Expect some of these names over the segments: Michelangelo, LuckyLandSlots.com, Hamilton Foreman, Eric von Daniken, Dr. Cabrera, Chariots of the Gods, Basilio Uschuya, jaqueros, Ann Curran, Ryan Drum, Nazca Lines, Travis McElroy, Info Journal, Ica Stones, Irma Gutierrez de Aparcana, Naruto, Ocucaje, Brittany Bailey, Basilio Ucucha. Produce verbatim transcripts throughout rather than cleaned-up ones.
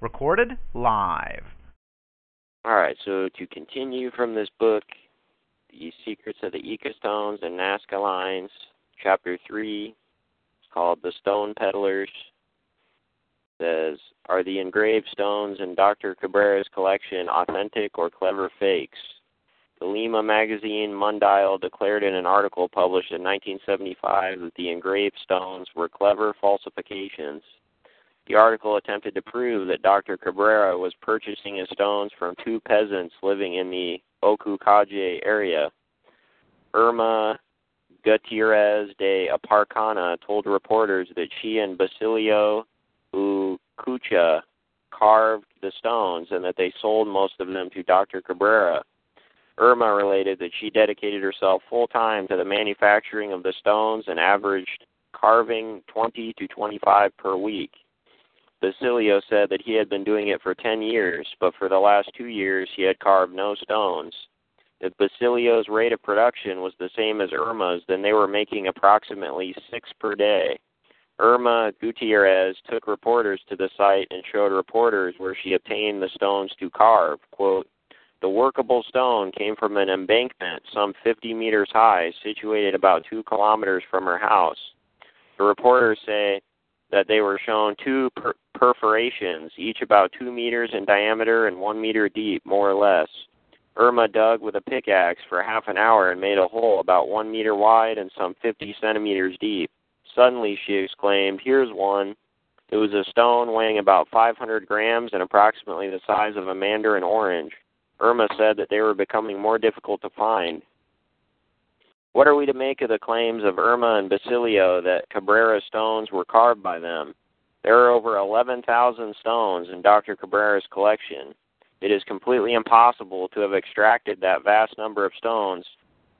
Recorded live. All right, so to continue from this book, The Secrets of the Ica Stones and Nazca Lines, Chapter three, it's called The Stone Peddlers. It says, are the engraved stones in Doctor Cabrera's collection authentic or clever fakes? The Lima magazine Mundial declared in an article published in nineteen seventy-five that the engraved stones were clever falsifications. The article attempted to prove that Doctor Cabrera was purchasing his stones from two peasants living in the Ocucaje area. Irma Gutierrez de Aparcana told reporters that she and Basilio Ucucha carved the stones and that they sold most of them to Doctor Cabrera. Irma related that she dedicated herself full-time to the manufacturing of the stones and averaged carving twenty to twenty-five per week. Basilio said that he had been doing it for ten years, but for the last two years he had carved no stones. If Basilio's rate of production was the same as Irma's, then they were making approximately six per day. Irma Gutierrez took reporters to the site and showed reporters where she obtained the stones to carve. Quote, the workable stone came from an embankment some fifty meters high, situated about two kilometers from her house. The reporters say that they were shown two per- perforations, each about two meters in diameter and one meter deep, more or less. Irma dug with a pickaxe for half an hour and made a hole about one meter wide and some fifty centimeters deep. Suddenly she exclaimed, here's one. It was a stone weighing about five hundred grams and approximately the size of a mandarin orange. Irma said that they were becoming more difficult to find. What are we to make of the claims of Irma and Basilio that Cabrera's stones were carved by them? There are over eleven thousand stones in Doctor Cabrera's collection. It is completely impossible to have extracted that vast number of stones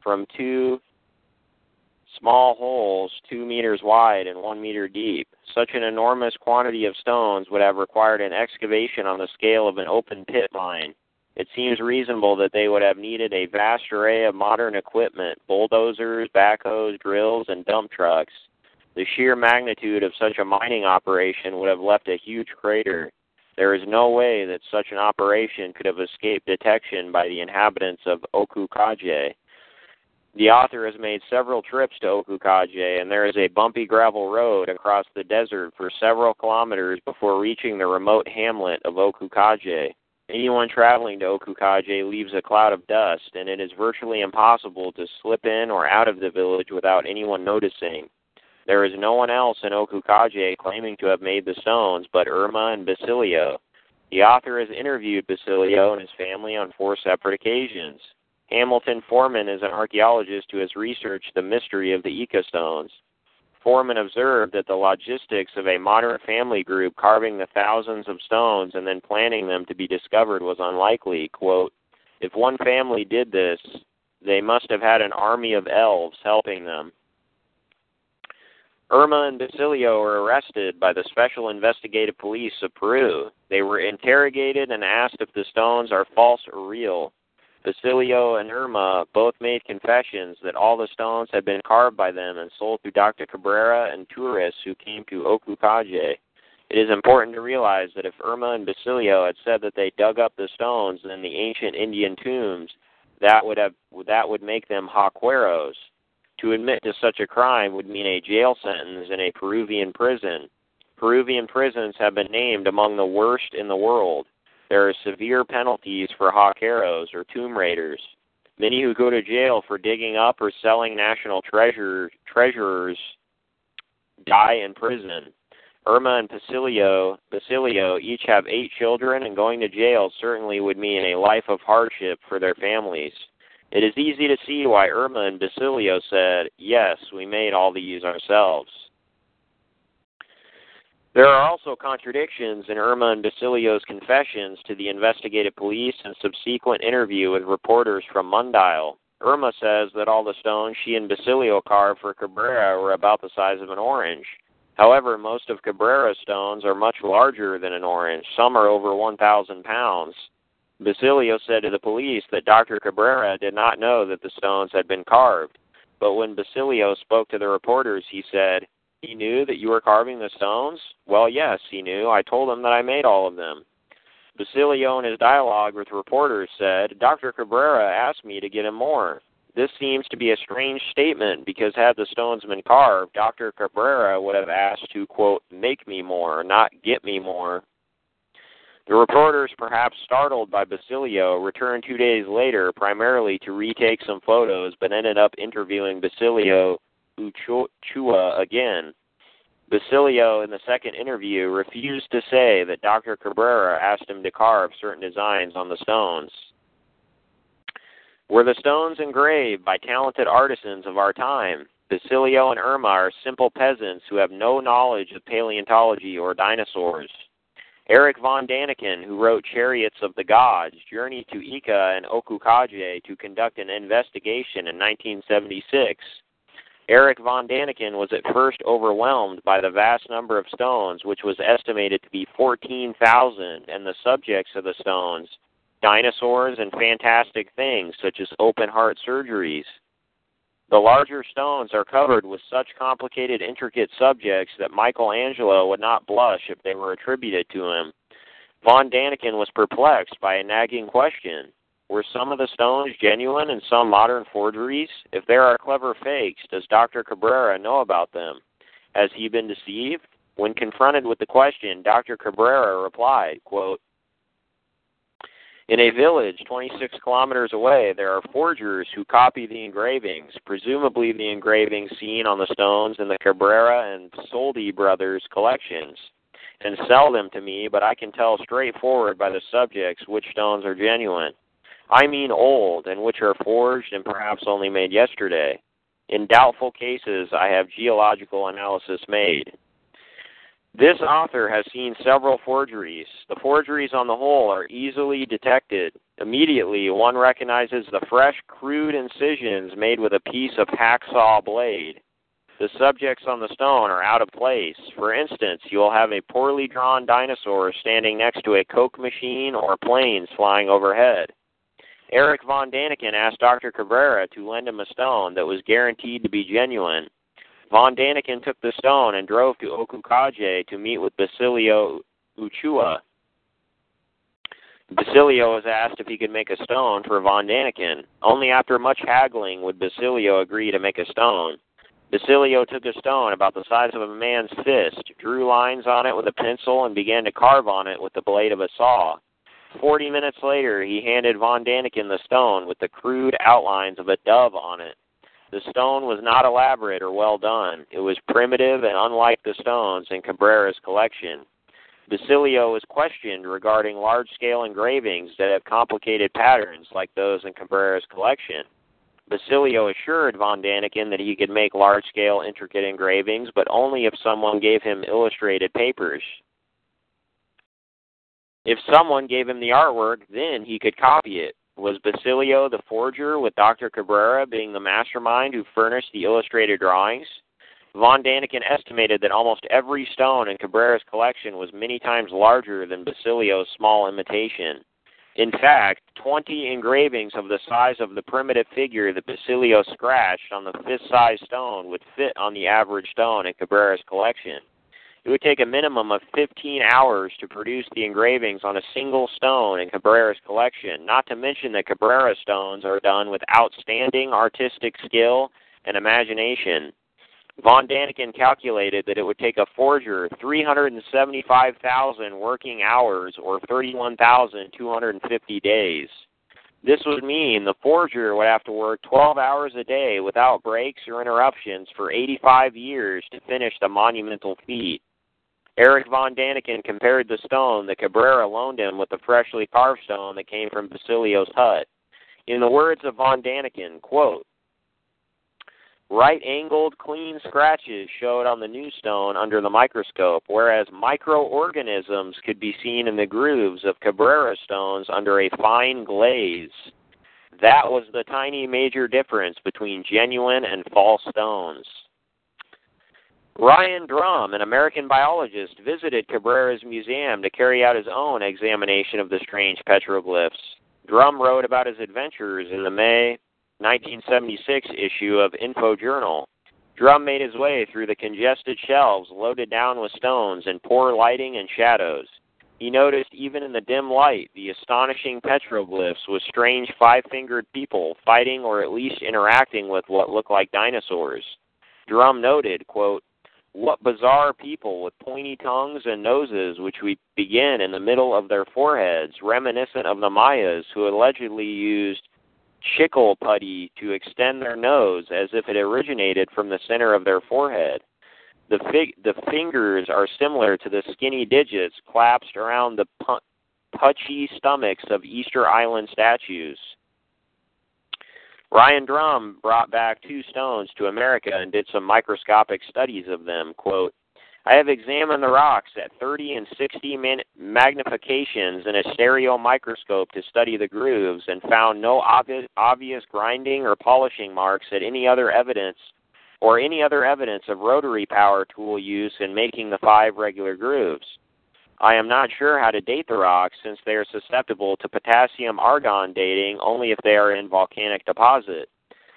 from two small holes two meters wide and one meter deep. Such an enormous quantity of stones would have required an excavation on the scale of an open pit mine. It seems reasonable that they would have needed a vast array of modern equipment, bulldozers, backhoes, drills, and dump trucks. The sheer magnitude of such a mining operation would have left a huge crater. There is no way that such an operation could have escaped detection by the inhabitants of Ocucaje. The author has made several trips to Ocucaje, and there is a bumpy gravel road across the desert for several kilometers before reaching the remote hamlet of Ocucaje. Anyone traveling to Ocucaje leaves a cloud of dust, and it is virtually impossible to slip in or out of the village without anyone noticing. There is no one else in Ocucaje claiming to have made the stones but Irma and Basilio. The author has interviewed Basilio and his family on four separate occasions. Hamilton Foreman is an archaeologist who has researched the mystery of the Ica stones. Foreman observed that the logistics of a moderate family group carving the thousands of stones and then planning them to be discovered was unlikely. Quote, if one family did this, they must have had an army of elves helping them. Irma and Basilio were arrested by the Special Investigative Police of Peru. They were interrogated and asked if the stones are false or real. Basilio and Irma both made confessions that all the stones had been carved by them and sold to Doctor Cabrera and tourists who came to Ocucaje. It is important to realize that if Irma and Basilio had said that they dug up the stones in the ancient Indian tombs, that would have that would make them jaqueros. To admit to such a crime would mean a jail sentence in a Peruvian prison. Peruvian prisons have been named among the worst in the world. There are severe penalties for jaqueros or tomb raiders. Many who go to jail for digging up or selling national treasure, treasures die in prison. Irma and Basilio, Basilio each have eight children, and going to jail certainly would mean a life of hardship for their families. It is easy to see why Irma and Basilio said, yes, we made all these ourselves. There are also contradictions in Irma and Basilio's confessions to the investigative police and subsequent interview with reporters from Mundial. Irma says that all the stones she and Basilio carved for Cabrera were about the size of an orange. However, most of Cabrera's stones are much larger than an orange. Some are over one thousand pounds. Basilio said to the police that Doctor Cabrera did not know that the stones had been carved. But when Basilio spoke to the reporters, he said, "He knew that you were carving the stones?" "Well, yes, he knew. I told him that I made all of them." Basilio, in his dialogue with reporters, said, "Doctor Cabrera asked me to get him more." This seems to be a strange statement because had the stones been carved, Doctor Cabrera would have asked to, quote, make me more, not get me more. The reporters, perhaps startled by Basilio, returned two days later primarily to retake some photos but ended up interviewing Basilio Ucucha again. Basilio, in the second interview, refused to say that Doctor Cabrera asked him to carve certain designs on the stones. Were the stones engraved by talented artisans of our time? Basilio and Irma are simple peasants who have no knowledge of paleontology or dinosaurs. Eric von Daniken, who wrote Chariots of the Gods, journeyed to Ica and Ocucaje to conduct an investigation in nineteen seventy-six. Eric von Daniken was at first overwhelmed by the vast number of stones, which was estimated to be fourteen thousand, and the subjects of the stones, dinosaurs and fantastic things such as open-heart surgeries. The larger stones are covered with such complicated, intricate subjects that Michelangelo would not blush if they were attributed to him. Von Daniken was perplexed by a nagging question. Were some of the stones genuine and some modern forgeries? If there are clever fakes, does Doctor Cabrera know about them? Has he been deceived? When confronted with the question, Doctor Cabrera replied, quote, "In a village twenty-six kilometers away, there are forgers who copy the engravings, presumably the engravings seen on the stones in the Cabrera and Soldi brothers' collections, and sell them to me, but I can tell straightforward by the subjects which stones are genuine. I mean old, and which are forged and perhaps only made yesterday. In doubtful cases, I have geological analysis made." This author has seen several forgeries. The forgeries on the whole are easily detected. Immediately, one recognizes the fresh, crude incisions made with a piece of hacksaw blade. The subjects on the stone are out of place. For instance, you will have a poorly drawn dinosaur standing next to a Coke machine or planes flying overhead. Eric von Daniken asked Doctor Cabrera to lend him a stone that was guaranteed to be genuine. Von Daniken took the stone and drove to Ocucaje to meet with Basilio Uschuya. Basilio was asked if he could make a stone for Von Daniken. Only after much haggling would Basilio agree to make a stone. Basilio took a stone about the size of a man's fist, drew lines on it with a pencil, and began to carve on it with the blade of a saw. Forty minutes later, he handed Von Daniken the stone with the crude outlines of a dove on it. The stone was not elaborate or well done. It was primitive and unlike the stones in Cabrera's collection. Basilio was questioned regarding large-scale engravings that have complicated patterns like those in Cabrera's collection. Basilio assured Von Daniken that he could make large-scale, intricate engravings, but only if someone gave him illustrated papers. If someone gave him the artwork, then he could copy it. Was Basilio the forger, with Doctor Cabrera being the mastermind who furnished the illustrated drawings? Von Daniken estimated that almost every stone in Cabrera's collection was many times larger than Basilio's small imitation. In fact, twenty engravings of the size of the primitive figure that Basilio scratched on the fist-sized stone would fit on the average stone in Cabrera's collection. It would take a minimum of fifteen hours to produce the engravings on a single stone in Cabrera's collection, not to mention that Cabrera stones are done with outstanding artistic skill and imagination. Von Daniken calculated that it would take a forger three hundred seventy-five thousand working hours or thirty-one thousand two hundred fifty days. This would mean the forger would have to work twelve hours a day without breaks or interruptions for eighty-five years to finish the monumental feat. Eric von Daniken compared the stone that Cabrera loaned him with the freshly carved stone that came from Basilio's hut. In the words of von Daniken, quote, right-angled, clean scratches showed on the new stone under the microscope, whereas microorganisms could be seen in the grooves of Cabrera stones under a fine glaze. That was the tiny major difference between genuine and false stones. Ryan Drum, an American biologist, visited Cabrera's museum to carry out his own examination of the strange petroglyphs. Drum wrote about his adventures in the May nineteen seventy-six issue of Info Journal. Drum made his way through the congested shelves loaded down with stones and poor lighting and shadows. He noticed even in the dim light the astonishing petroglyphs with strange five-fingered people fighting or at least interacting with what looked like dinosaurs. Drum noted, quote, what bizarre people with pointy tongues and noses which we begin in the middle of their foreheads, reminiscent of the Mayas who allegedly used chicle putty to extend their nose as if it originated from the center of their forehead. The, fig- the fingers are similar to the skinny digits clasped around the pu- putchy stomachs of Easter Island statues. Ryan Drum brought back two stones to America and did some microscopic studies of them. Quote, I have examined the rocks at thirty and sixty magnifications in a stereo microscope to study the grooves and found no obvi- obvious grinding or polishing marks at any other evidence or any other evidence of rotary power tool use in making the five regular grooves. I am not sure how to date the rocks since they are susceptible to potassium-argon dating only if they are in volcanic deposit.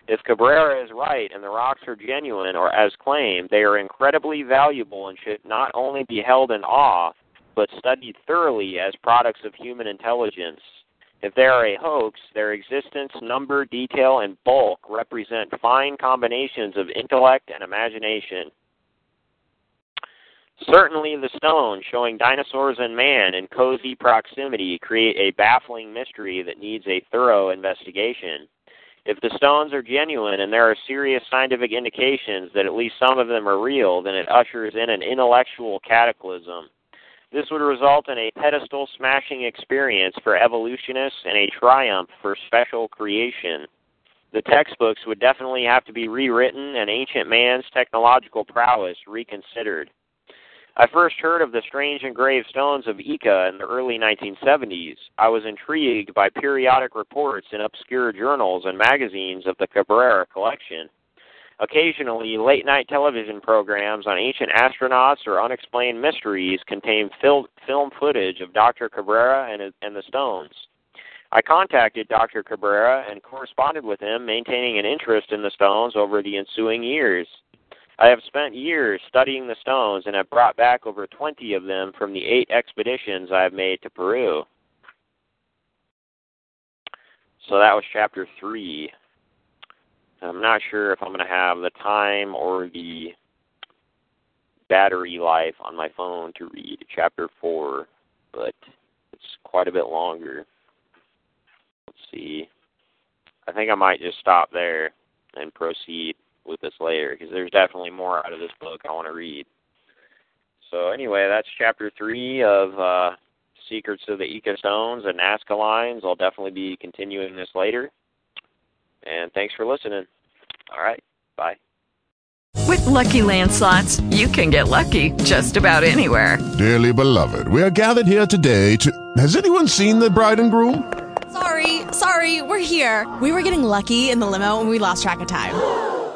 If Cabrera is right and the rocks are genuine or as claimed, they are incredibly valuable and should not only be held in awe, but studied thoroughly as products of human intelligence. If they are a hoax, their existence, number, detail, and bulk represent fine combinations of intellect and imagination. Certainly the stones showing dinosaurs and man in cozy proximity create a baffling mystery that needs a thorough investigation. If the stones are genuine and there are serious scientific indications that at least some of them are real, then it ushers in an intellectual cataclysm. This would result in a pedestal-smashing experience for evolutionists and a triumph for special creation. The textbooks would definitely have to be rewritten and ancient man's technological prowess reconsidered. I first heard of the strange engraved stones of Ica in the early nineteen seventies. I was intrigued by periodic reports in obscure journals and magazines of the Cabrera collection. Occasionally, late-night television programs on ancient astronauts or unexplained mysteries contained fil- film footage of Doctor Cabrera and, and the stones. I contacted Doctor Cabrera and corresponded with him, maintaining an interest in the stones over the ensuing years. I have spent years studying the stones and have brought back over twenty of them from the eight expeditions I have made to Peru. So that was chapter three. I'm not sure if I'm going to have the time or the battery life on my phone to read chapter four, but it's quite a bit longer. Let's see. I think I might just stop there and proceed with this later, because there's definitely more out of this book I want to read. So anyway, that's chapter three of uh, Secrets of the Ica Stones and Nazca Lines. I'll definitely be continuing this later. And thanks for listening. All right, bye. With Lucky Land Slots, you can get lucky just about anywhere. Dearly beloved, we are gathered here today to... Has anyone seen the bride and groom? Sorry, sorry, we're here. We were getting lucky in the limo and we lost track of time.